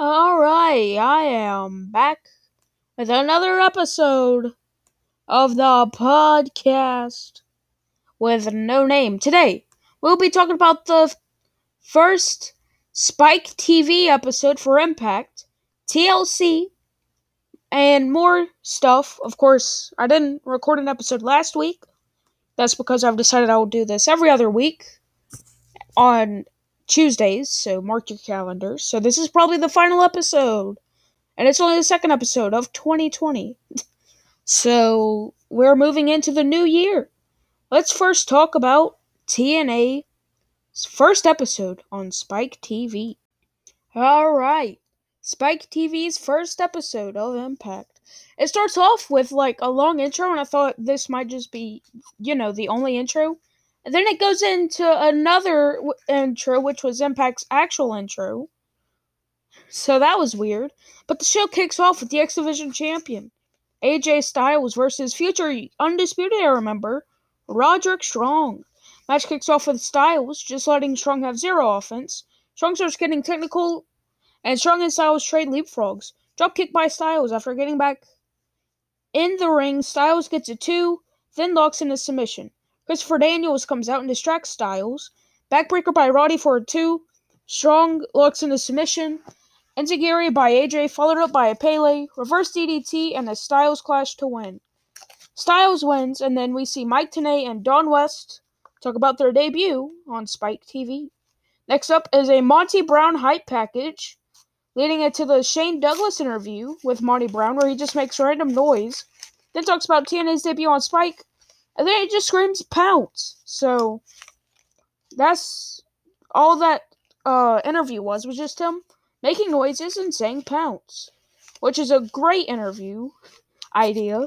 Alright, I am back with another episode of the podcast with no name. Today, we'll be talking about the first Spike TV episode for Impact, TLC, and more stuff. Of course, I didn't record an episode last week. That's because I've decided I will do this every other week on Tuesdays, so mark your calendars. So this is probably the final episode, and it's only the second episode of 2020. So we're moving into the new year. Let's first talk about TNA's first episode on Spike TV. Alright, Spike TV's first episode of Impact. It starts off with like a long intro, and I thought this might just be, you know, the only intro. And then it goes into another intro, which was Impact's actual intro. So that was weird. But the show kicks off with the X Division champion, AJ Styles, versus future Undisputed Era member, Roderick Strong. Match kicks off with Styles just letting Strong have zero offense. Strong starts getting technical, and Strong and Styles trade leapfrogs. Dropkick by Styles after getting back in the ring. Styles gets a 2, then locks in a submission. Christopher Daniels comes out and distracts Styles. Backbreaker by Roddy for a 2. Strong locks in a submission. Enziguri by AJ, followed up by a Pele. Reverse DDT and a Styles clash to win. Styles wins, and then we see Mike Tenay and Don West talk about their debut on Spike TV. Next up is a Monty Brown hype package, leading into the Shane Douglas interview with Monty Brown, where he just makes random noise, then talks about TNA's debut on Spike, and then it just screams, "Pounce." So that's all that interview was just him making noises and saying "pounce," which is a great interview idea.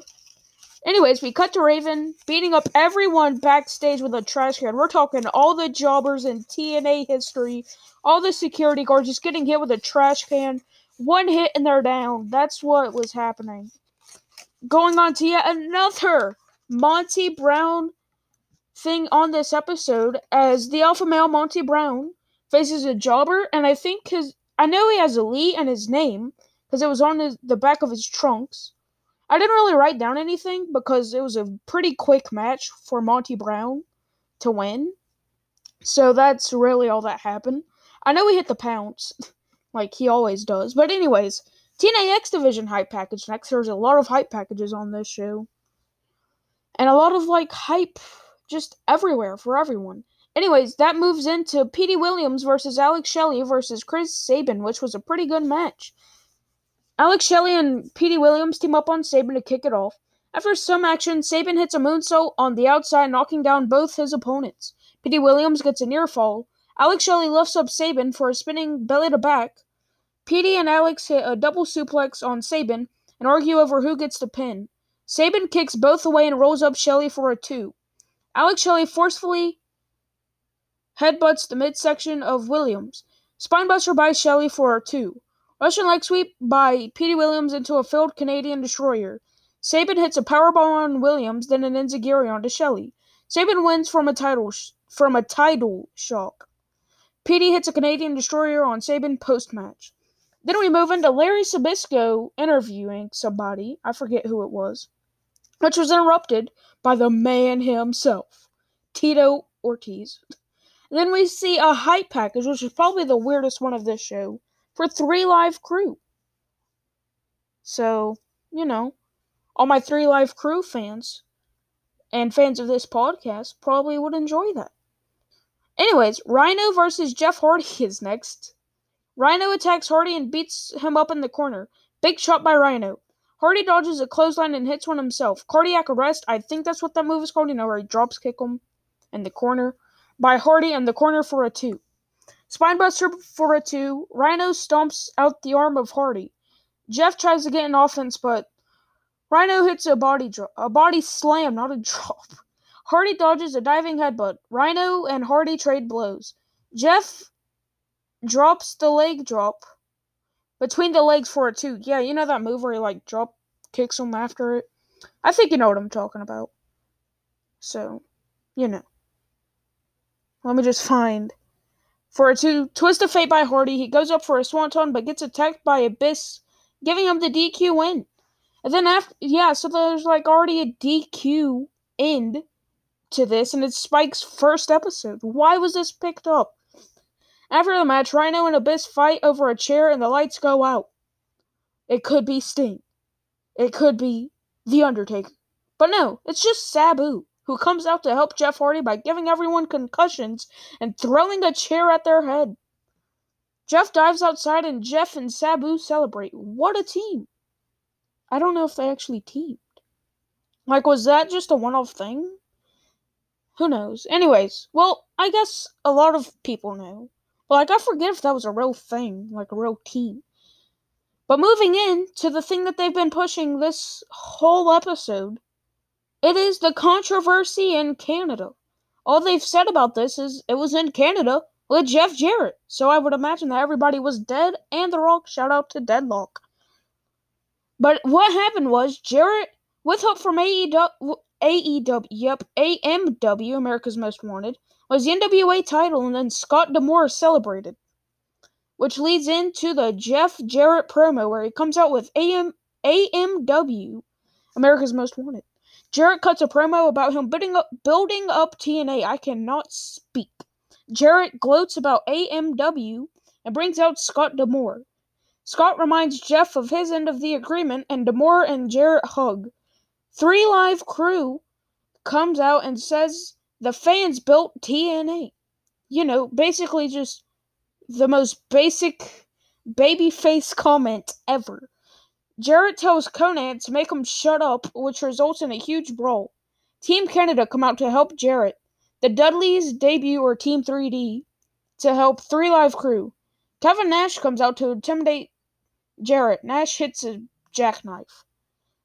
Anyways, we cut to Raven beating up everyone backstage with a trash can. We're talking all the jobbers in TNA history, all the security guards just getting hit with a trash can. One hit and they're down. That's what was happening. Going on to yet another Monty Brown thing on this episode, as the alpha male Monty Brown faces a jobber, and I know he has a Lee in his name because it was on the back of his trunks. I didn't really write down anything because it was a pretty quick match for Monty Brown to win, so that's really all that happened. I know he hit the pounce like he always does, but anyways, TNA X Division hype package next. There's a lot of hype packages on this show. And a lot of, like, hype just everywhere for everyone. Anyways, that moves into Petey Williams versus Alex Shelley versus Chris Sabin, which was a pretty good match. Alex Shelley and Petey Williams team up on Sabin to kick it off. After some action, Sabin hits a moonsault on the outside, knocking down both his opponents. Petey Williams gets a near fall. Alex Shelley lifts up Sabin for a spinning belly-to-back. Petey and Alex hit a double suplex on Sabin and argue over who gets the pin. Sabin kicks both away and rolls up Shelley for a 2. Alex Shelley forcefully headbutts the midsection of Williams. Spinebuster by Shelley for a 2. Russian leg sweep by Petey Williams into a filled Canadian destroyer. Sabin hits a powerbomb on Williams, then an enziguri onto Shelley. Sabin wins from a title shock. Petey hits a Canadian destroyer on Sabin post-match. Then we move into Larry Sabisco interviewing somebody. I forget who it was. Which was interrupted by the man himself, Tito Ortiz. And then we see a hype package, which is probably the weirdest one of this show, for 3 Live Kru. So, you know, all my 3 Live Kru fans and fans of this podcast probably would enjoy that. Anyways, Rhino versus Jeff Hardy is next. Rhino attacks Hardy and beats him up in the corner. Big shot by Rhino. Hardy dodges a clothesline and hits one himself. Cardiac arrest, I think that's what that move is called, you know, where he drops kick him in the corner. By Hardy in the corner for a 2. Spinebuster for a 2. Rhino stomps out the arm of Hardy. Jeff tries to get an offense, but Rhino hits a body slam, not a drop. Hardy dodges a diving headbutt. Rhino and Hardy trade blows. Jeff drops the leg drop between the legs for a 2. Yeah, you know that move where he, like, drop kicks him after it? I think you know what I'm talking about. So, you know. Let me just find For a twist of fate by Hardy, he goes up for a swanton but gets attacked by Abyss, giving him the DQ win. And then after, so there's like already a DQ end to this, and it's Spike's first episode. Why was this picked up? After the match, Rhino and Abyss fight over a chair and the lights go out. It could be Sting. It could be The Undertaker. But no, it's just Sabu, who comes out to help Jeff Hardy by giving everyone concussions and throwing a chair at their head. Jeff dives outside and Jeff and Sabu celebrate. What a team. I don't know if they actually teamed. Like, was that just a one-off thing? Who knows? Anyways, well, I guess a lot of people know. But, like, I forget if that was a real thing, like a real team. But moving in to the thing that they've been pushing this whole episode, it is the controversy in Canada. All they've said about this is it was in Canada with Jeff Jarrett. So I would imagine that everybody was dead and The Rock. Shout out to Deadlock. But what happened was Jarrett, with help from AMW, America's Most Wanted, was the NWA title, and then Scott D'Amore celebrated. Which leads into the Jeff Jarrett promo where he comes out with AMW, America's Most Wanted. Jarrett cuts a promo about him building up TNA. I cannot speak. Jarrett gloats about AMW and brings out Scott D'Amore. Scott reminds Jeff of his end of the agreement, and D'Amore and Jarrett hug. Three Live Kru comes out and says the fans built TNA. You know, basically just the most basic babyface comment ever. Jarrett tells Conan to make him shut up, which results in a huge brawl. Team Canada come out to help Jarrett. The Dudleys debut, or Team 3D, to help Three Live Kru. Kevin Nash comes out to intimidate Jarrett. Nash hits a jackknife.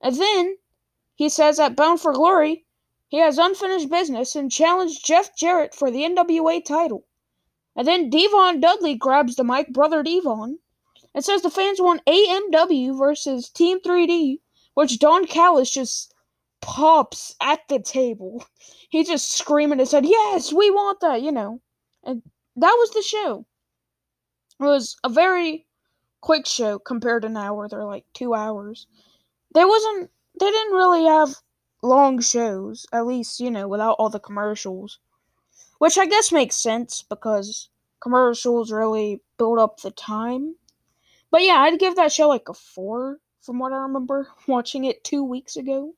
And then he says at Bound for Glory, he has unfinished business and challenged Jeff Jarrett for the NWA title. And then Devon Dudley grabs the mic, Brother Devon. It says the fans want AMW versus Team 3D, which Don Callis just pops at the table. He's just screaming and said, yes, we want that, you know. And that was the show. It was a very quick show compared to now where they're like 2 hours. They didn't really have long shows, at least, you know, without all the commercials. Which I guess makes sense because commercials really build up the time. But yeah, I'd give that show like a 4 from what I remember watching it 2 weeks ago.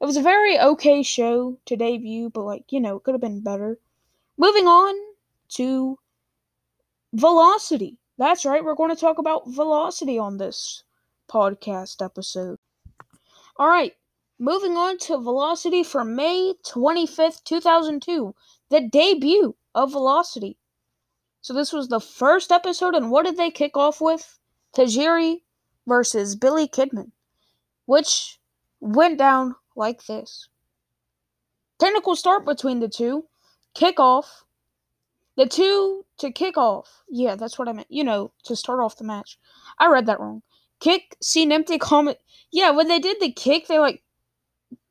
It was a very okay show to debut, but like, you know, it could have been better. Moving on to Velocity. That's right, we're going to talk about Velocity on this podcast episode. Alright, moving on to Velocity for May 25th, 2002. The debut of Velocity. So this was the first episode, and what did they kick off with? Tajiri versus Billy Kidman, which went down like this. Technical start between the two. Kickoff. The two to kick off. Yeah, that's what I meant. You know, to start off the match. I read that wrong. Kick, scene empty, comment. Yeah, when they did the kick, they, like,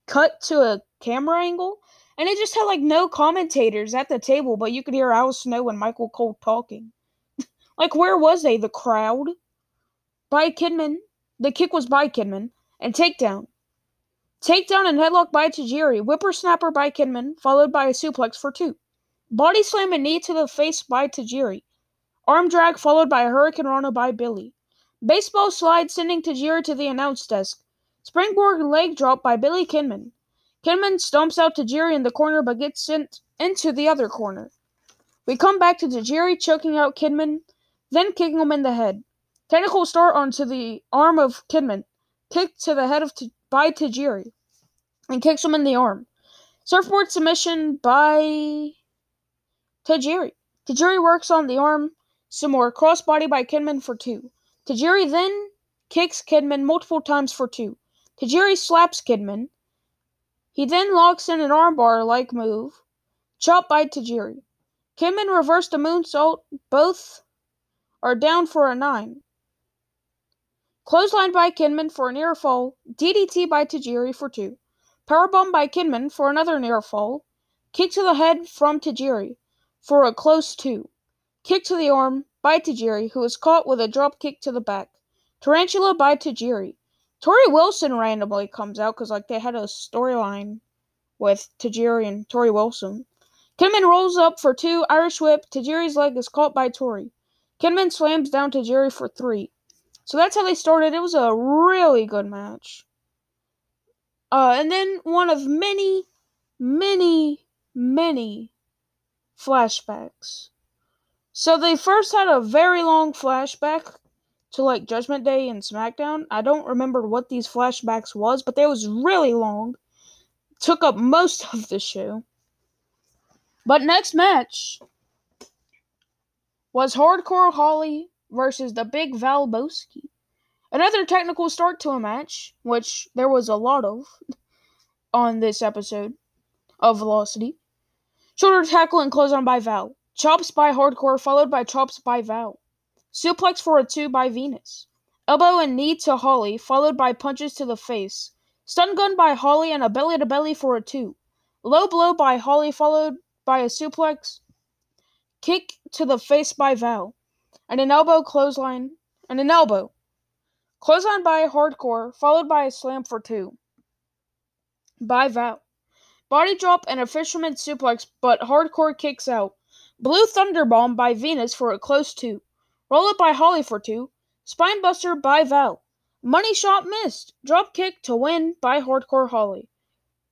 cut to a camera angle. And it just had, like, no commentators at the table, but you could hear Al Snow and Michael Cole talking. Like, where was they? The crowd? By Kidman. The kick was by Kidman. And takedown. Takedown and headlock by Tajiri. Whippersnapper by Kidman, followed by a suplex for two. Body slam and knee to the face by Tajiri. Arm drag followed by a hurricanrana by Billy. Baseball slide sending Tajiri to the announce desk. Springboard leg drop by Billy Kidman. Kidman stomps out Tajiri in the corner but gets sent into the other corner. We come back to Tajiri choking out Kidman, then kicking him in the head. Technical start onto the arm of Kidman. Kick to the head by Tajiri. And kicks him in the arm. Surfboard submission by Tajiri. Tajiri works on the arm some more. Crossbody by Kidman for two. Tajiri then kicks Kidman multiple times for two. Tajiri slaps Kidman. He then locks in an armbar-like move. Chop by Tajiri. Kidman reversed a moonsault. Both are down for a 9. Clothesline by Kidman for a near fall. DDT by Tajiri for 2. Powerbomb by Kidman for another near fall. Kick to the head from Tajiri for a close 2. Kick to the arm by Tajiri, who was caught with a drop kick to the back. Tarantula by Tajiri. Tori Wilson randomly comes out because, they had a storyline with Tajiri and Tori Wilson. Kidman rolls up for two, Irish whip. Tajiri's leg is caught by Tori. Kidman slams down Tajiri for three. So that's how they started. It was a really good match. And then one of many, many, many flashbacks. So they first had a very long flashback to, Judgment Day and SmackDown. I don't remember what these flashbacks was, but they was really long. Took up most of the show. But next match was Hardcore Holly versus the Big Val Boski. Another technical start to a match, which there was a lot of on this episode of Velocity. Shoulder tackle and close on by Val. Chops by Hardcore, followed by chops by Val. Suplex for a 2 by Venus. Elbow and knee to Holly, followed by punches to the face. Stun gun by Holly and a belly-to-belly for a 2. Low blow by Holly, followed by a suplex. Kick to the face by Val. And an elbow clothesline. And an elbow. Clothesline by Hardcore, followed by a slam for 2. By Val. Body drop and a fisherman suplex, but Hardcore kicks out. Blue Thunderbomb by Venus for a close 2. Roll up by Holly for 2. Spinebuster by Val. Money shot missed. Drop kick to win by Hardcore Holly.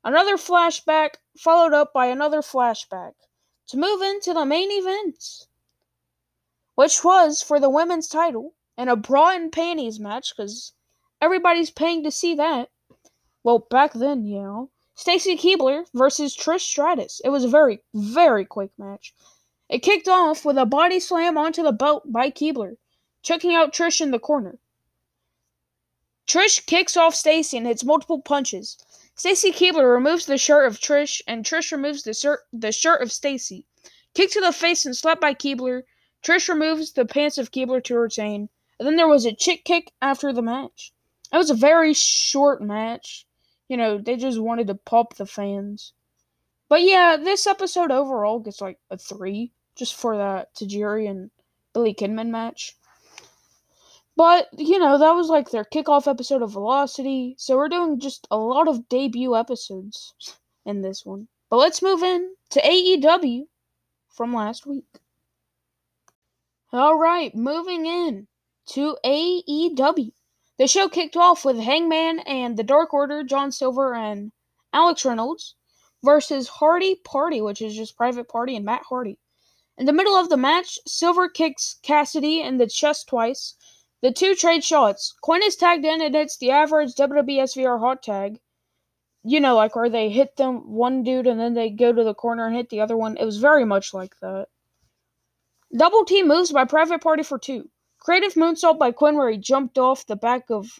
Another flashback followed up by another flashback to move into the main event, which was for the women's title and a bra and panties match, because everybody's paying to see that. Well, back then, Stacy Keibler versus Trish Stratus. It was a very, very quick match. It kicked off with a body slam onto the belt by Keibler, checking out Trish in the corner. Trish kicks off Stacy and hits multiple punches. Stacy Keibler removes the shirt of Trish, and Trish removes the shirt of Stacy. Kick to the face and slap by Keibler. Trish removes the pants of Keibler to retain. And then there was a chick kick after the match. It was a very short match. They just wanted to pop the fans. But this episode overall gets a 3. Just for that Tajiri and Billy Kidman match. But, that was their kickoff episode of Velocity. So we're doing just a lot of debut episodes in this one. But let's move in to AEW from last week. Alright, moving in to AEW. The show kicked off with Hangman and the Dark Order, John Silver and Alex Reynolds, versus Hardy Party, which is just Private Party and Matt Hardy. In the middle of the match, Silver kicks Cassidy in the chest twice. The two trade shots. Quinn is tagged in and hits the average WWSVR hot tag. Where they hit them one dude and then they go to the corner and hit the other one. It was very much like that. Double team moves by Private Party for 2. Creative moonsault by Quinn where he jumped off the back of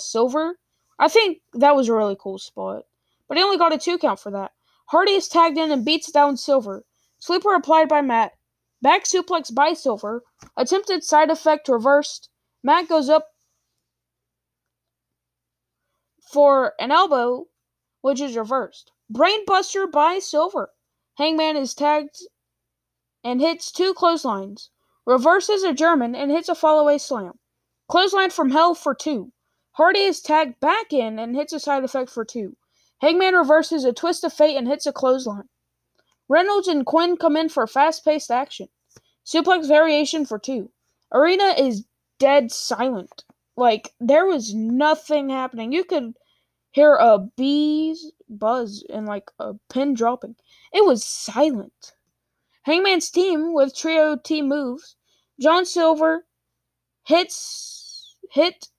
Silver. I think that was a really cool spot. But he only got a 2 count for that. Hardy is tagged in and beats down Silver. Sleeper applied by Matt. Back suplex by Silver. Attempted side effect reversed. Matt goes up for an elbow, which is reversed. Brainbuster by Silver. Hangman is tagged and hits 2 clotheslines. Reverses a German and hits a fallaway slam. Clothesline from hell for 2. Hardy is tagged back in and hits a side effect for 2. Hangman reverses a twist of fate and hits a clothesline. Reynolds and Quinn come in for fast-paced action. Suplex variation for 2. Arena is dead silent. There was nothing happening. You could hear a bee's buzz and, a pin dropping. It was silent. Hangman's team with trio team moves. John Silver hit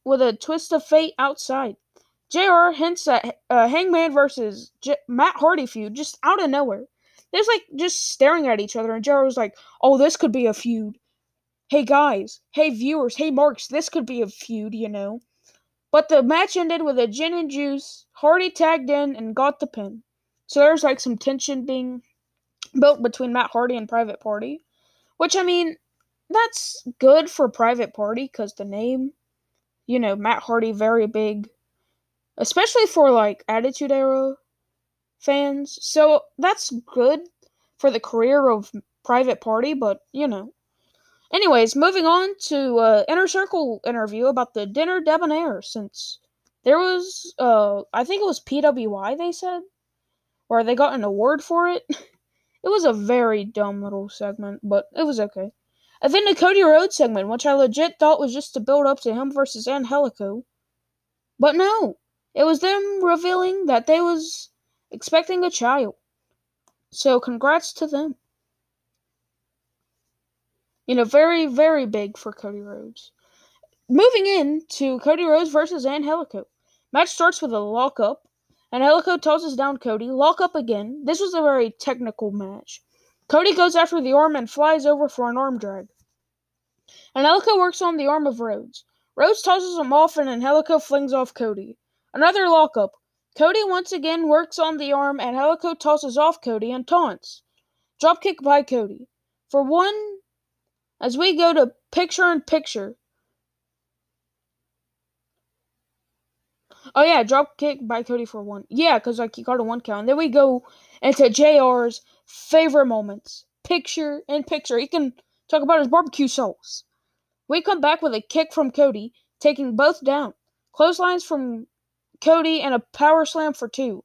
with a twist of fate outside. JR hints at Hangman versus Matt Hardy feud just out of nowhere. They're, just staring at each other, and JR was like, oh, this could be a feud. Hey guys, hey viewers, hey marks, this could be a feud, But the match ended with a gin and juice. Hardy tagged in and got the pin. So there's some tension being built between Matt Hardy and Private Party. Which, that's good for Private Party because the name, Matt Hardy, very big. Especially for, Attitude Era fans. So that's good for the career of Private Party, but, Anyways, moving on to Inner Circle interview about the Dinner Debonair, since there was, I think it was PWI they said, or they got an award for it. It was a very dumb little segment, but it was okay. And then the Cody Rhodes segment, which I legit thought was just to build up to him versus Angelico. But no, it was them revealing that they was expecting a child. So congrats to them. You know, very, very big for Cody Rhodes. Moving in to Cody Rhodes versus Angelico. Match starts with a lockup. Angelico tosses down Cody. Lock up again. This was a very technical match. Cody goes after the arm and flies over for an arm drag. Angelico works on the arm of Rhodes. Rhodes tosses him off and Angelico flings off Cody. Another lockup. Cody once again works on the arm. Angelico tosses off Cody and taunts. Dropkick by Cody. For one, as we go to picture-in-picture. Oh, yeah, dropkick by Cody for one. Yeah, because I got a one count. And then we go into JR's favorite moments. Picture-in-picture. He can talk about his barbecue sauce. We come back with a kick from Cody, taking both down. Clotheslines from Cody and a power slam for two.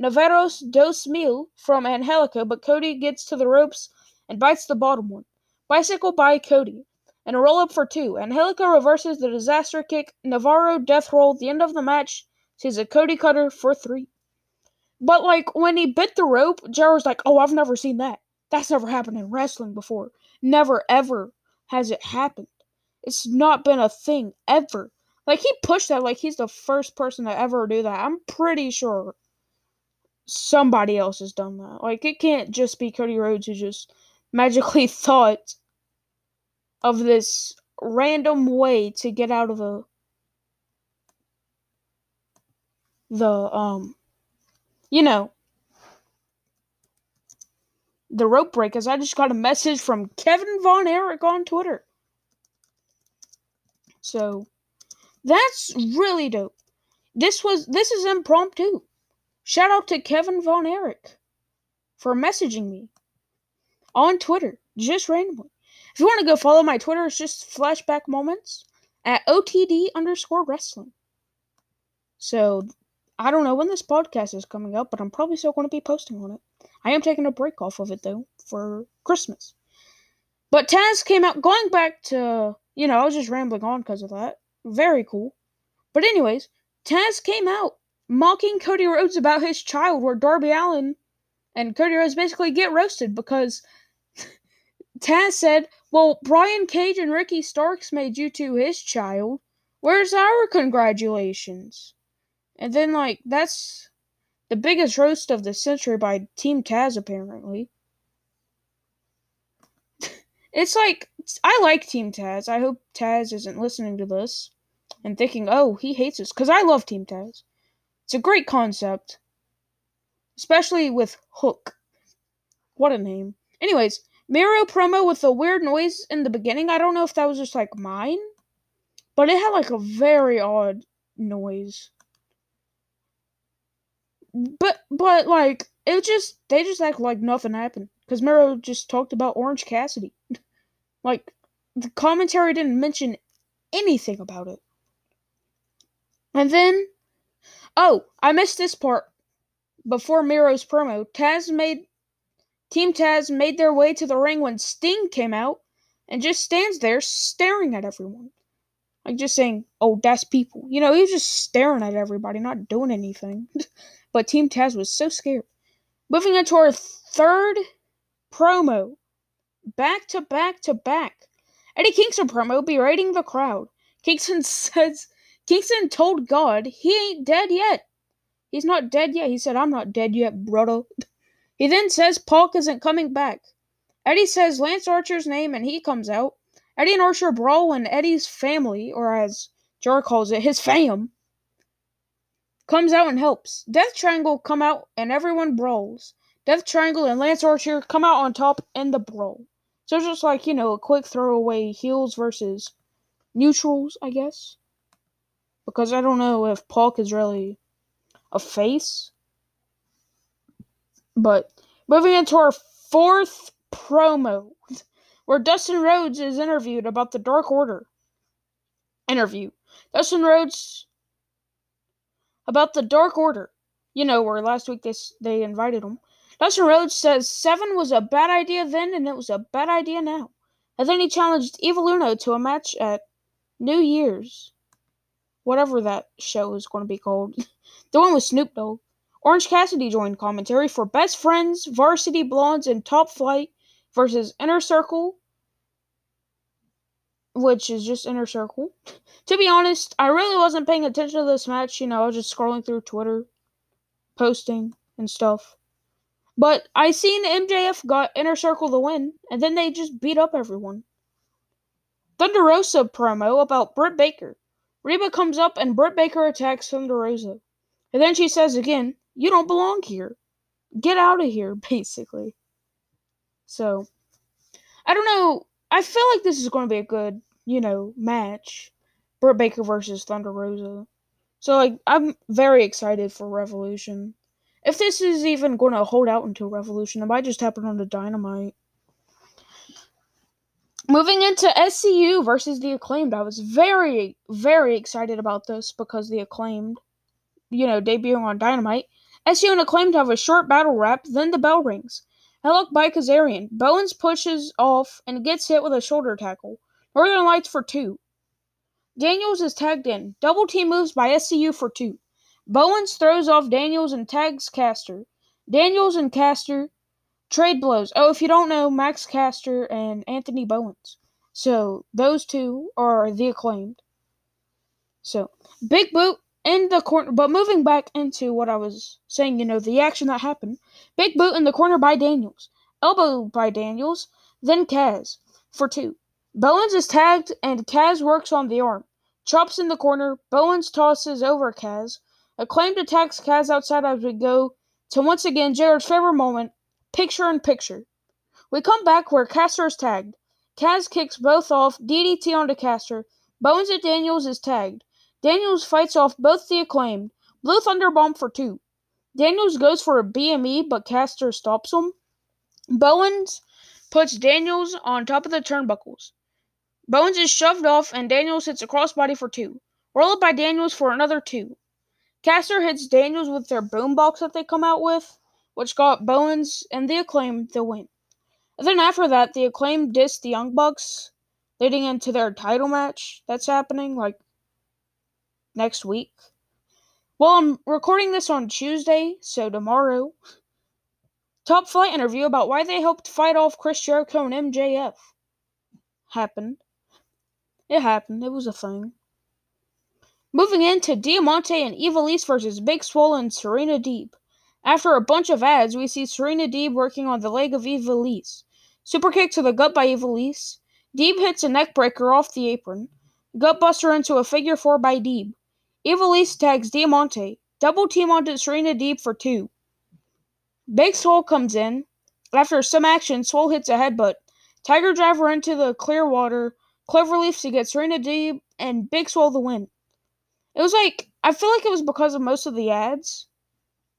Neveros dos mil from Angelico, but Cody gets to the ropes and bites the bottom one. Bicycle by Cody, and a roll-up for two. Angelico reverses the disaster kick, Navarro death roll. The end of the match sees a Cody cutter for three. But, like, when he bit the rope, Jarro's like, oh, I've never seen that. That's never happened in wrestling before. Never, ever has it happened. It's not been a thing, ever. Like, he pushed that like he's the first person to ever do that. I'm pretty sure somebody else has done that. Like, it can't just be Cody Rhodes who just magically thought of this random way to get out of the rope break, as I just got a message from Kevin Von Erich on Twitter. So, that's really dope. This is impromptu. Shout out to Kevin Von Erich for messaging me on Twitter, just randomly. If you want to go follow my Twitter, it's just Flashback Moments at OTD_wrestling. So, I don't know when this podcast is coming up, but I'm probably still going to be posting on it. I am taking a break off of it, though, for Christmas. But Taz came out, going back to, you know, I was just rambling on because of that. Very cool. But anyways, Taz came out mocking Cody Rhodes about his child, where Darby Allin and Cody Rhodes basically get roasted because Taz said, well, Brian Cage and Ricky Starks made you two his child. Where's our congratulations? And then, like, that's the biggest roast of the century by Team Taz, apparently. It's like, I like Team Taz. I hope Taz isn't listening to this and thinking, oh, he hates us. Because I love Team Taz. It's a great concept. Especially with Hook. What a name. Anyways, Miro promo with a weird noise in the beginning. I don't know if that was just, like, mine. But it had, like, a very odd noise. But like, it just, they just act like nothing happened. Because Miro just talked about Orange Cassidy. Like, the commentary didn't mention anything about it. And then, oh, I missed this part. Before Miro's promo, Team Taz made their way to the ring when Sting came out and just stands there staring at everyone. Like, just saying, oh, that's people. You know, he was just staring at everybody, not doing anything. But Team Taz was so scared. Moving into our third promo. Back to back to back. Eddie Kingston promo berating the crowd. Kingston told God he ain't dead yet. He's not dead yet. He said, I'm not dead yet, brother. He then says Pac isn't coming back. Eddie says Lance Archer's name and he comes out. Eddie and Archer brawl and Eddie's family, or as Jar calls it, his fam, comes out and helps. Death Triangle come out and everyone brawls. Death Triangle and Lance Archer come out on top in the brawl. So it's just like, you know, a quick throwaway heels versus neutrals, I guess. Because I don't know if Pac is really a face. But moving into our fourth promo, where Dustin Rhodes is interviewed about the Dark Order. Dustin Rhodes about the Dark Order. You know, where last week they invited him. Dustin Rhodes says 7 was a bad idea then, and it was a bad idea now. And then he challenged Evil Uno to a match at New Year's. Whatever that show is going to be called. The one with Snoop Dogg. Orange Cassidy joined commentary for Best Friends, Varsity Blondes, and Top Flight versus Inner Circle, which is just Inner Circle. To be honest, I really wasn't paying attention to this match. You know, I was just scrolling through Twitter, posting, and stuff. But I seen MJF got Inner Circle the win, and then they just beat up everyone. Thunder Rosa promo about Britt Baker. Reba comes up and Britt Baker attacks Thunder Rosa. And then she says again, "You don't belong here. Get out of here," basically. So, I don't know. I feel like this is going to be a good, you know, match. Britt Baker versus Thunder Rosa. So, like, I'm very excited for Revolution. If this is even going to hold out until Revolution, it might just happen on the Dynamite. Moving into SCU versus The Acclaimed. I was very, very excited about this because The Acclaimed, you know, debuting on Dynamite. SCU and Acclaimed have a short battle rap, then the bell rings. Headlock by Kazarian. Bowens pushes off and gets hit with a shoulder tackle. Northern Lights for 2. Daniels is tagged in. Double team moves by SCU for 2. Bowens throws off Daniels and tags Caster. Daniels and Caster trade blows. Oh, if you don't know, Max Caster and Anthony Bowens. So, those two are The Acclaimed. So, Big Boot in the corner. But moving back into what I was saying, you know, the action that happened. Big Boot in the corner by Daniels. Elbow by Daniels. Then Kaz for 2. Bowens is tagged and Kaz works on the arm. Chops in the corner. Bowens tosses over Kaz. Acclaimed attacks Kaz outside as we go to once again Jared's favorite moment, picture in picture. We come back where Caster is tagged. Kaz kicks both off, DDT onto Caster. Bowens and Daniels is tagged. Daniels fights off both The Acclaimed. Blue Thunderbomb for 2. Daniels goes for a BME, but Caster stops him. Bowens puts Daniels on top of the turnbuckles. Bowens is shoved off, and Daniels hits a crossbody for 2. Roll up by Daniels for another 2. Caster hits Daniels with their boombox that they come out with, which got Bowens and The Acclaimed the win. And then after that, The Acclaimed dissed the Young Bucks, leading into their title match that's happening, like, next week. Well, I'm recording this on Tuesday, so tomorrow. Top Flight interview about why they helped fight off Chris Jericho and MJF. It happened. It was a thing. Moving into Diamante and Evil East versus Big Swole and Serena Deeb. After a bunch of ads, we see Serena Deeb working on the leg of Evil East. Superkick to the gut by Evil East. Deeb hits a neckbreaker off the apron. Gutbuster into a figure 4 by Deeb. Evil East tags Diamante. Double team onto Serena Deeb for 2. Big Swole comes in. After some action, Swole hits a headbutt. Tiger Driver into the clear water. Cloverleaf to get Serena Deeb and Big Swole the win. It was like, I feel like it was because of most of the ads.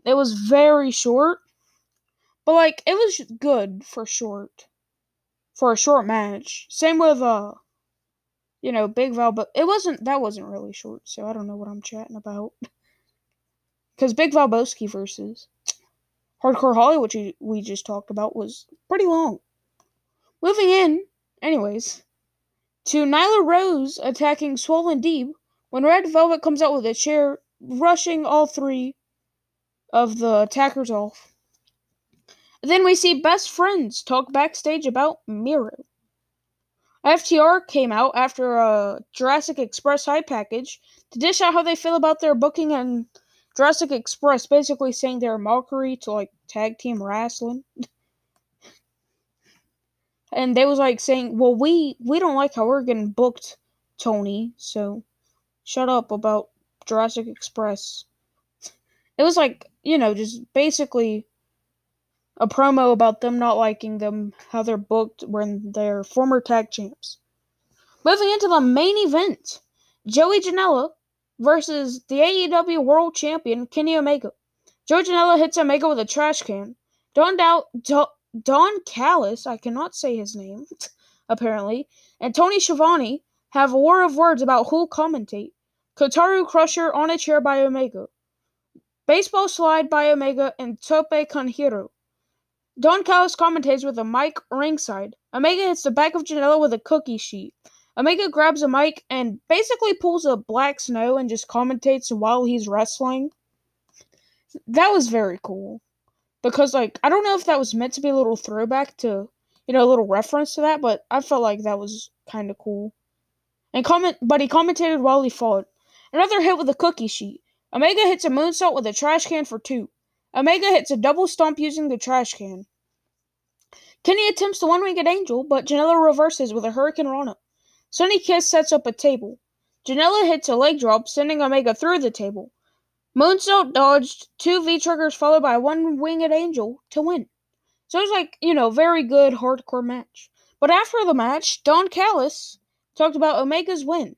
It was very short. But, like, it was good for short. For a short match. Same with, you know, Big Val. But that wasn't really short. So, I don't know what I'm chatting about. Because Big Val Boski versus Hardcore Holly, which we just talked about, was pretty long. Moving in, anyways, to Nyla Rose attacking Swole and Deeb. When Red Velvet comes out with a chair, rushing all 3 of the attackers off. Then we see Best Friends talk backstage about Miro. FTR came out after a Jurassic Express hype package to dish out how they feel about their booking and Jurassic Express, basically saying they're a mockery to, like, tag team wrestling. And they was, like, saying, well, we don't like how we're getting booked, Tony, so shut up about Jurassic Express. It was like, you know, just basically a promo about them not liking them, how they're booked when they're former tag champs. Moving into the main event, Joey Janela versus the AEW World Champion, Kenny Omega. Joey Janela hits Omega with a trash can. Don Callis, I cannot say his name, apparently, and Tony Schiavone have a war of words about who'll commentate. Kotaru Crusher on a chair by Omega. Baseball slide by Omega and Tope Kanhiro. Don Callis commentates with a mic ringside. Omega hits the back of Janela with a cookie sheet. Omega grabs a mic and basically pulls a black snow and just commentates while he's wrestling. That was very cool. Because, like, I don't know if that was meant to be a little throwback to, you know, a little reference to that, but I felt like that was kind of cool. And but he commentated while he fought. Another hit with a cookie sheet. Omega hits a moonsault with a trash can for 2. Omega hits a double stomp using the trash can. Kenny attempts the one-winged angel, but Janela reverses with a Hurricane Rana. Sunny Kiss sets up a table. Janela hits a leg drop, sending Omega through the table. Moonsault dodged 2 V-triggers followed by one-winged angel to win. So it was like, you know, very good hardcore match. But after the match, Don Callis talked about Omega's win.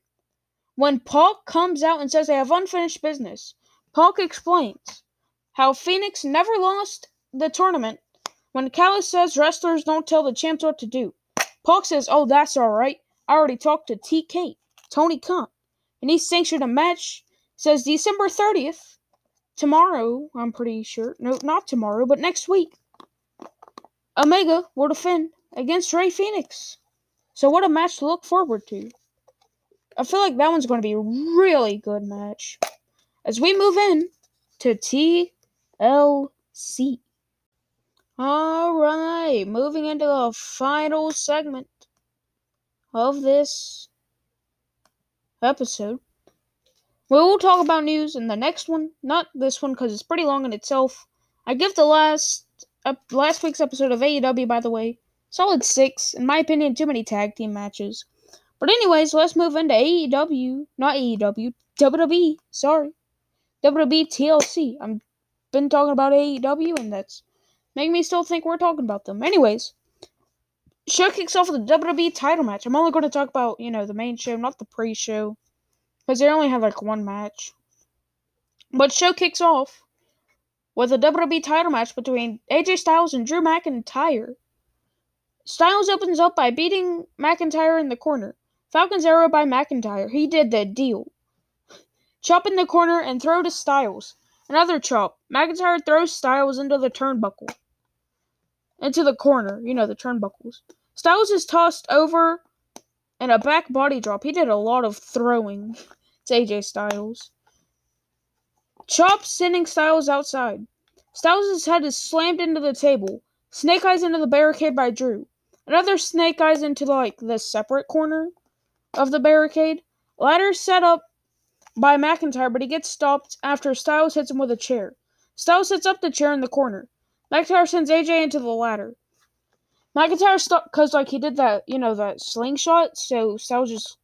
When Pac comes out and says they have unfinished business, Pac explains how Phoenix never lost the tournament. When Callis says wrestlers don't tell the champs what to do, Pac says, "Oh, that's alright. I already talked to TK, Tony Khan, and he sanctioned a match." Says December 30th, tomorrow, I'm pretty sure. No, not tomorrow, but next week. Omega will defend against Rey Fenix. So what a match to look forward to. I feel like that one's going to be a really good match. As we move in to TLC. Alright, moving into the final segment of this episode. We will talk about news in the next one. Not this one, because it's pretty long in itself. I give the last week's episode of AEW, by the way, solid 6. In my opinion, too many tag team matches. But anyways, let's move into WWE TLC. I've been talking about AEW, and that's making me still think we're talking about them. Anyways, show kicks off with the WWE title match. I'm only going to talk about, you know, the main show, not the pre-show, because they only have, like, one match. But show kicks off with a WWE title match between AJ Styles and Drew McIntyre. Styles opens up by beating McIntyre in the corner. Falcon's Arrow by McIntyre. He did the deal. Chop in the corner and throw to Styles. Another chop. McIntyre throws Styles into the turnbuckle. Into the corner. You know, the turnbuckles. Styles is tossed over and a back body drop. He did a lot of throwing. It's AJ Styles. Chop sending Styles outside. Styles' head is slammed into the table. Snake Eyes into the barricade by Drew. Another Snake Eyes into, like, the separate corner of the barricade. Ladder set up by McIntyre, but he gets stopped after Styles hits him with a chair. Styles sets up the chair in the corner. McIntyre sends AJ into the ladder. McIntyre stopped because, like, he did that, you know, that slingshot, so Styles just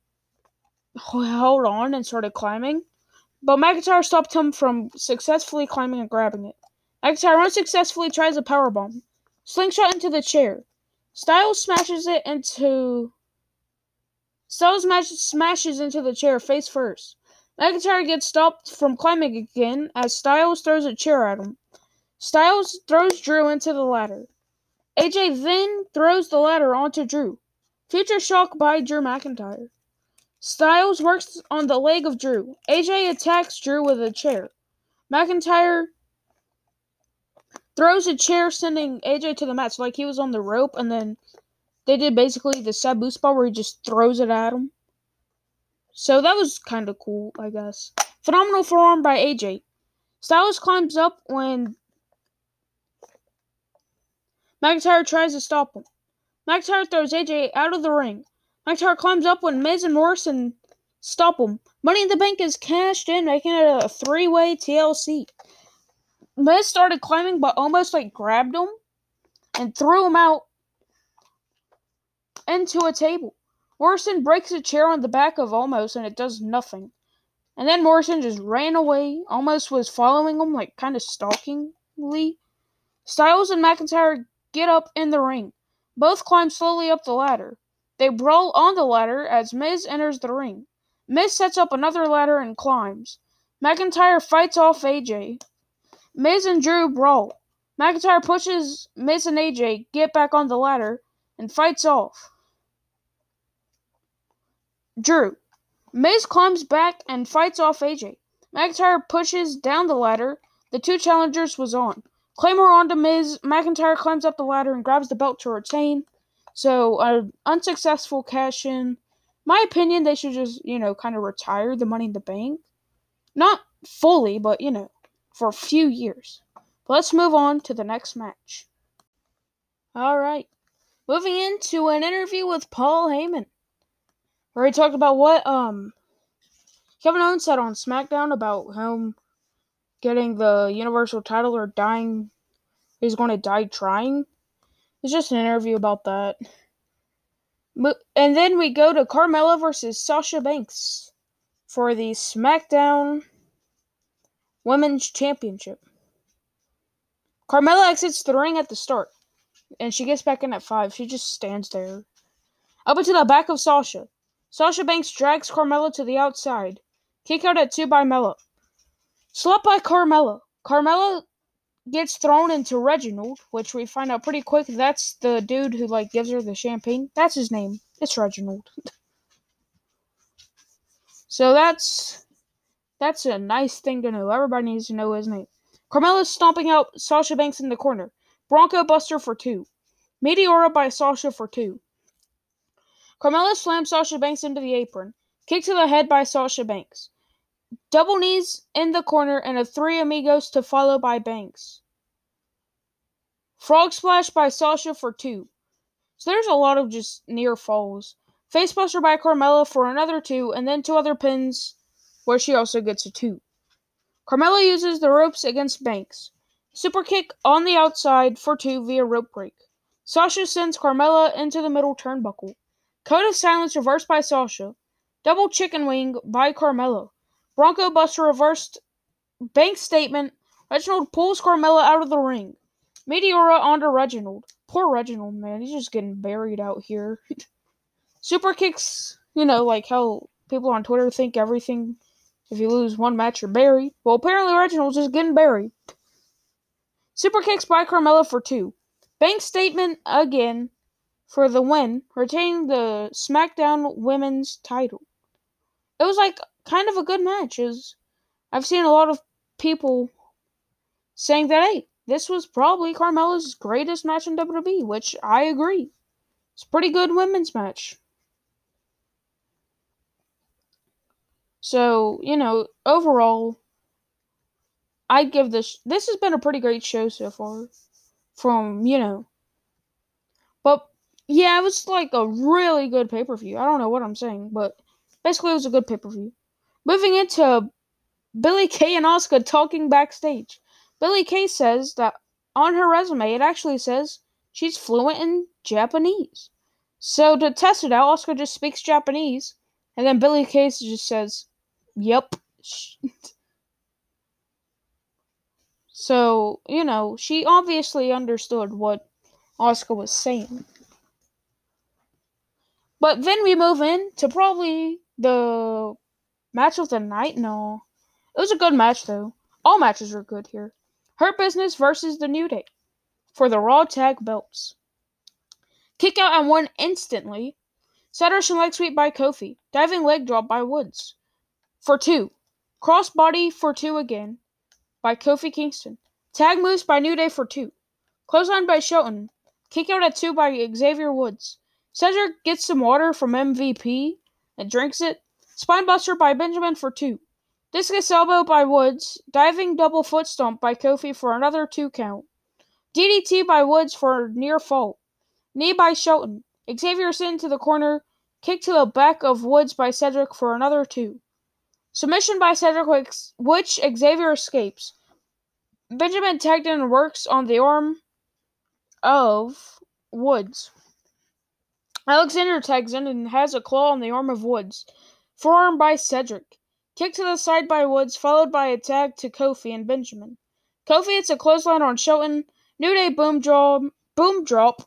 held on and started climbing. But McIntyre stopped him from successfully climbing and grabbing it. McIntyre unsuccessfully tries a powerbomb. Slingshot into the chair. Styles smashes into the chair face first. McIntyre gets stopped from climbing again as Styles throws a chair at him. Styles throws Drew into the ladder. AJ then throws the ladder onto Drew. Future Shock by Drew McIntyre. Styles works on the leg of Drew. AJ attacks Drew with a chair. McIntyre throws a chair, sending AJ to the mat. So, like, he was on the rope, and then they did basically the Sabu spot where he just throws it at him. So that was kind of cool, I guess. Phenomenal forearm by AJ. Styles climbs up when McIntyre tries to stop him. McIntyre throws AJ out of the ring. McIntyre climbs up when Miz and Morrison stop him. Money in the Bank is cashed in, making it a 3-way TLC. Miz started climbing, but almost, like, grabbed him and threw him out into a table. Morrison breaks a chair on the back of Almost, and it does nothing. And then Morrison just ran away. Almost was following him, like, kind of stalkingly. Styles and McIntyre get up in the ring. Both climb slowly up the ladder. They brawl on the ladder as Miz enters the ring. Miz sets up another ladder and climbs. McIntyre fights off AJ. Miz and Drew brawl. McIntyre pushes Miz and AJ, get back on the ladder, and fights off. Drew. Miz climbs back and fights off AJ. McIntyre pushes down the ladder the two challengers was on. Claymore onto Miz. McIntyre climbs up the ladder and grabs the belt to retain. So, an unsuccessful cash-in. My opinion, they should just, kind of retire the Money in the Bank. Not fully, but, for a few years. But let's move on to the next match. Alright. Moving into an interview with Paul Heyman. We already talked about what Kevin Owens said on SmackDown about him getting the Universal title or dying. He's going to die trying. It's just an interview about that. And then we go to Carmella versus Sasha Banks for the SmackDown Women's Championship. Carmella exits the ring at the start, and she gets back in at 5. She just stands there. Up into the back of Sasha. Sasha Banks drags Carmella to the outside. Kick out at 2 by Mella. Slept by Carmella. Carmella gets thrown into Reginald, which we find out pretty quick. That's the dude who, gives her the champagne. That's his name. It's Reginald. So that's a nice thing to know. Everybody needs to know his name. Carmella's stomping out Sasha Banks in the corner. Bronco Buster for 2. Meteora by Sasha for 2. Carmella slams Sasha Banks into the apron. Kick to the head by Sasha Banks. Double knees in the corner and a 3 amigos to follow by Banks. Frog splash by Sasha for 2. So there's a lot of just near falls. Facebuster by Carmella for another 2, and then 2 other pins where she also gets a 2. Carmella uses the ropes against Banks. Super kick on the outside for 2 via rope break. Sasha sends Carmella into the middle turnbuckle. Code of silence reversed by Sasha. Double chicken wing by Carmella. Bronco Buster reversed Bank statement. Reginald pulls Carmella out of the ring. Meteora onto Reginald. Poor Reginald, man. He's just getting buried out here. Super kicks, how people on Twitter think everything. If you lose one match, you're buried. Well, apparently Reginald's just getting buried. Super kicks by Carmella for 2. Bank statement again for the win, retaining the SmackDown Women's title. It was kind of a good match. I've seen a lot of people saying that, hey, this was probably Carmella's greatest match in WWE, which I agree. It's a pretty good women's match. So, overall, I'd give this... This has been a pretty great show so far. But, yeah, it was a really good pay-per-view. I don't know what I'm saying, but basically it was a good pay-per-view. Moving into Billie Kay and Asuka talking backstage. Billie Kay says that on her resume, it actually says she's fluent in Japanese. So to test it out, Asuka just speaks Japanese, and then Billie Kay just says, "Yep." So, she obviously understood what Asuka was saying. But then we move in to probably the match of the night. No, it was a good match, though. All matches were good here. Hurt Business versus The New Day for the Raw Tag Belts. Kick out and won instantly. Saturation leg sweep by Kofi. Diving leg drop by Woods for 2. Crossbody for 2 again by Kofi Kingston. Tag moves by New Day for 2. Clothesline by Shelton. Kick out at 2 by Xavier Woods. Cedric gets some water from MVP and drinks it. Spinebuster by Benjamin for 2. Discus elbow by Woods. Diving double foot stomp by Kofi for another 2 count. DDT by Woods for near fall. Knee by Shelton. Xavier sent to the corner. Kick to the back of Woods by Cedric for another 2. Submission by Cedric, which Xavier escapes. Benjamin tagged in and works on the arm of Woods. Alexander tags in and has a claw on the arm of Woods. Forearm by Cedric. Kick to the side by Woods, followed by a tag to Kofi and Benjamin. Kofi hits a clothesline on Shelton. New Day boom drop,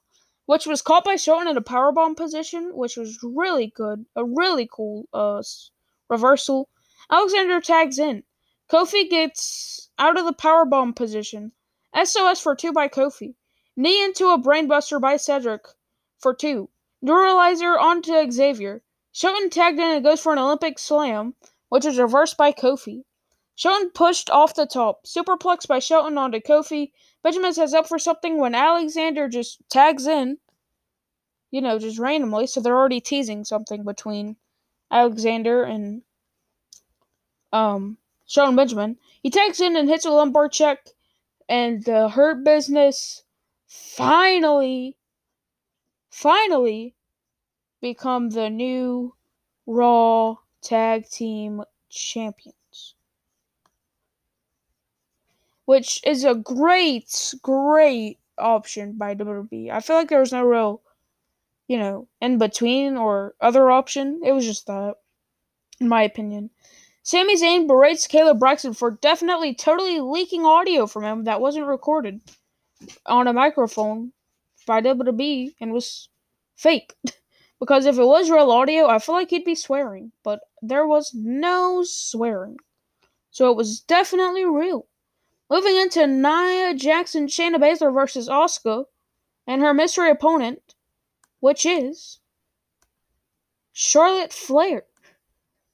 which was caught by Shelton in a powerbomb position, which was really good. A really cool reversal. Alexander tags in. Kofi gets out of the powerbomb position. SOS for 2 by Kofi. Knee into a brainbuster by Cedric for 2. Neuralizer onto Xavier. Shelton tagged in and goes for an Olympic slam, which is reversed by Kofi. Shelton pushed off the top. Superplex by Shelton onto Kofi. Benjamin says up for something when Alexander just tags in. You know, just randomly. So they're already teasing something between Alexander and Shelton Benjamin. He tags in and hits a lumbar check. And the Hurt Business finally become the new Raw Tag Team Champions. Which is a great option by WWE. I feel like there was no real, in between or other option. It was just that, in my opinion. Sami Zayn berates Caleb Braxton for totally leaking audio from him that wasn't recorded on a microphone by WWE and was fake. Because if it was real audio, I feel like he'd be swearing. But there was no swearing. So it was definitely real. Moving into Nia Jackson, Shayna Baszler versus Asuka and her mystery opponent, which is Charlotte Flair.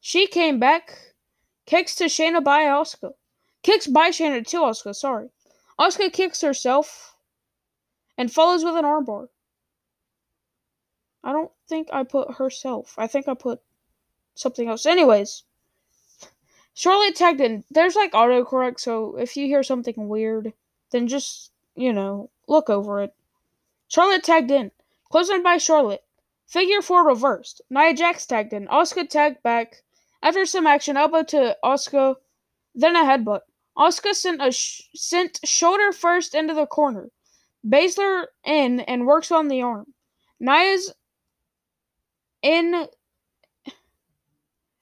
She came back, kicks by Shayna to Asuka, sorry. Asuka kicks herself and follows with an armbar. I don't think I put herself. I think I put something else. Anyways. Charlotte tagged in. There's like autocorrect, so if you hear something weird, then just, look over it. Charlotte tagged in. Closing by Charlotte. Figure four reversed. Nia Jax tagged in. Asuka tagged back. After some action, elbow to Asuka, then a headbutt. Asuka sent shoulder first into the corner. Baszler in and works on the arm. Nia's in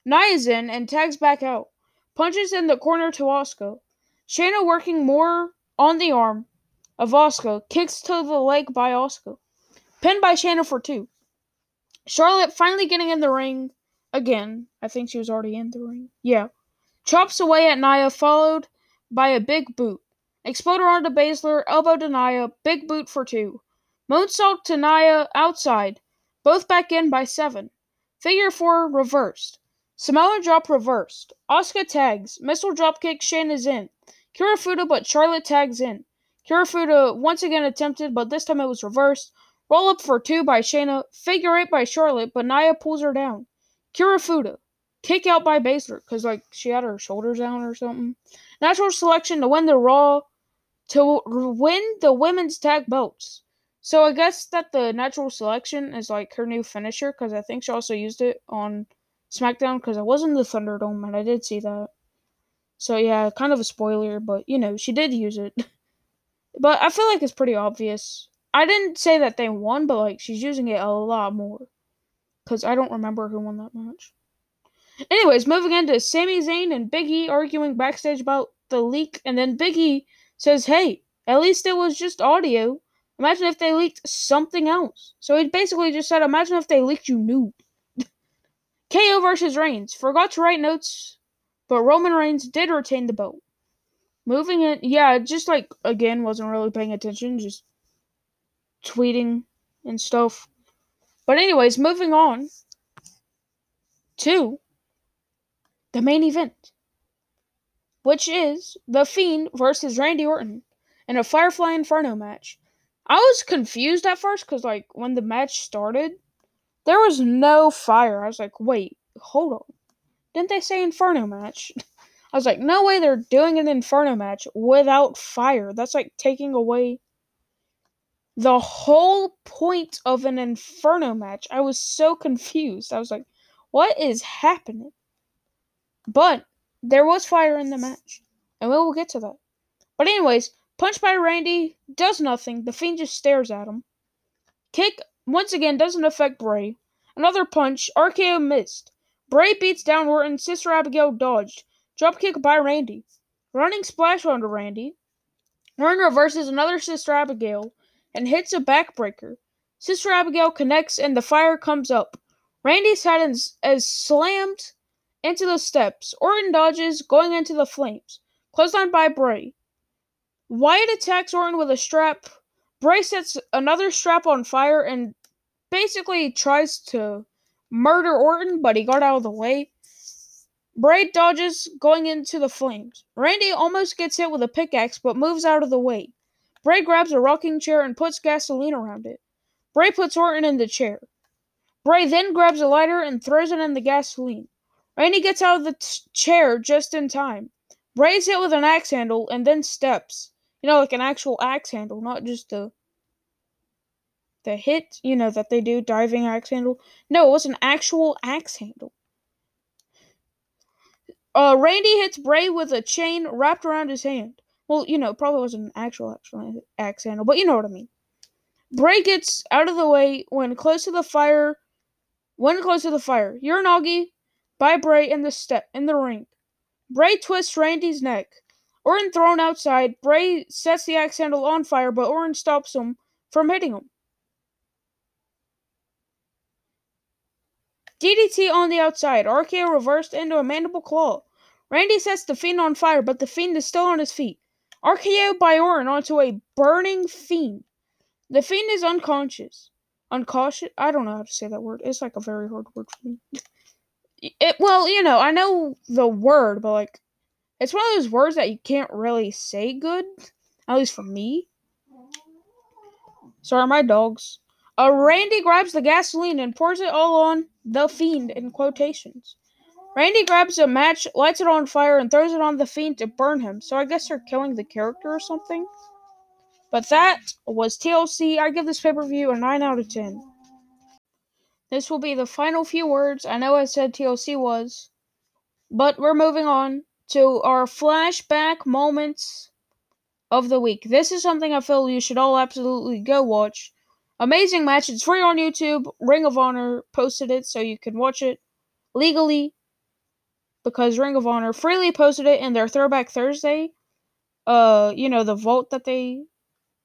and tags back out. Punches in the corner to Asuka. Shayna working more on the arm of Asuka. Kicks to the leg by Asuka. Pinned by Shayna for two. Charlotte finally getting in the ring again. I think she was already in the ring. Yeah. Chops away at Nia, followed by a big boot. Exploder onto Baszler. Elbow to Nia. Big boot for two. Moonsault to Nia outside. Both back in by seven. Figure four reversed. Samoa drop reversed. Asuka tags. Missile dropkick. Shayna's in. Kirifuda, but Charlotte tags in. Kirifuda once again attempted, but this time it was reversed. Roll up for two by Shayna. Figure eight by Charlotte, but Nia pulls her down. Kirifuda. Kick out by Baszler, because she had her shoulders down or something. Natural selection to win the women's tag belts. So I guess that the natural selection is her new finisher, because I think she also used it on SmackDown, because I was in the Thunderdome, and I did see that. So, yeah, kind of a spoiler, but, she did use it. But I feel like it's pretty obvious. I didn't say that they won, but, she's using it a lot more. Because I don't remember who won that match. Anyways, moving into Sami Zayn and Big E arguing backstage about the leak, and then Big E says, hey, at least it was just audio. Imagine if they leaked something else. So he basically just said, imagine if they leaked you new. KO versus Reigns. Forgot to write notes, but Roman Reigns did retain the belt. Moving in, again, wasn't really paying attention, just tweeting and stuff. But anyways, moving on to the main event, which is The Fiend versus Randy Orton in a Firefly Inferno match. I was confused at first because, when the match started, there was no fire. I was like, wait, hold on. Didn't they say Inferno match? I was like, no way they're doing an Inferno match without fire. That's taking away the whole point of an Inferno match. I was so confused. I was like, what is happening? But there was fire in the match. And we will get to that. But anyways, punch by Randy does nothing. The Fiend just stares at him. Kick once again doesn't affect Bray. Another punch. RKO missed. Bray beats down Orton. Sister Abigail dodged. Dropkick by Randy. Running splash onto Randy. Orton reverses another Sister Abigail and hits a backbreaker. Sister Abigail connects and the fire comes up. Randy's head is slammed into the steps. Orton dodges, going into the flames. Clothesline by Bray. Wyatt attacks Orton with a strap. Bray sets another strap on fire and basically tries to murder Orton, but he got out of the way. Bray dodges going into the flames. Randy almost gets hit with a pickaxe, but moves out of the way. Bray grabs a rocking chair and puts gasoline around it. Bray puts Orton in the chair. Bray then grabs a lighter and throws it in the gasoline. Randy gets out of the chair just in time. Bray is hit with an axe handle and then steps. You know, like an actual axe handle, not just the hit, you know, that they do, diving axe handle. No, it was an actual axe handle. Randy hits Bray with a chain wrapped around his hand. Well, you know, it probably wasn't an actual axe handle, but you know what I mean. Bray gets out of the way when close to the fire. Uranagi by Bray in the ring. Bray twists Randy's neck. Orton thrown outside. Bray sets the axe handle on fire, but Orton stops him from hitting him. DDT on the outside. RKO reversed into a mandible claw. Randy sets the Fiend on fire, but the Fiend is still on his feet. RKO by Orton onto a burning Fiend. The Fiend is unconscious. Uncautious? I don't know how to say that word. It's like a very hard word for me. Well, you know, I know the word, but like, it's one of those words that you can't really say good. At least for me. Sorry, my dogs. Randy grabs the gasoline and pours it all on the Fiend, in quotations. Randy grabs a match, lights it on fire, and throws it on the Fiend to burn him. So I guess they're killing the character or something. But that was TLC. I give this pay-per-view a 9 out of 10. This will be the final few words. I know I said TLC was, but we're moving on to our flashback moments of the week. This is something I feel you should all absolutely go watch. Amazing match. It's free on YouTube. Ring of Honor posted it, so you can watch it legally, because Ring of Honor freely posted it in their Throwback Thursday. You know, the vault that they...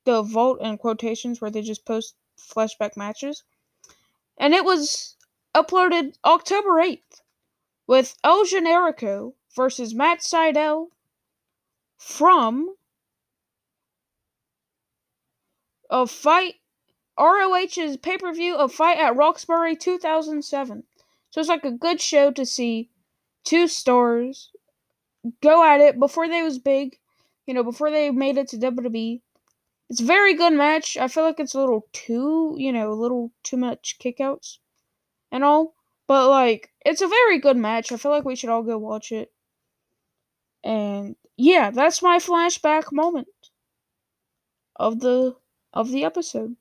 The vault in quotations, where they just post flashback matches. And it was uploaded October 8th with El Generico versus Matt Sydal from a fight... ROH's pay-per-view of Fight at Roxbury 2007. So it's like a good show to see two stars go at it before they was big, you know, before they made it to WWE. It's a very good match. I feel like it's a little too, you know, a little too much kickouts and all. But, like, it's a very good match. I feel like we should all go watch it. And, yeah, that's my flashback moment of the episode.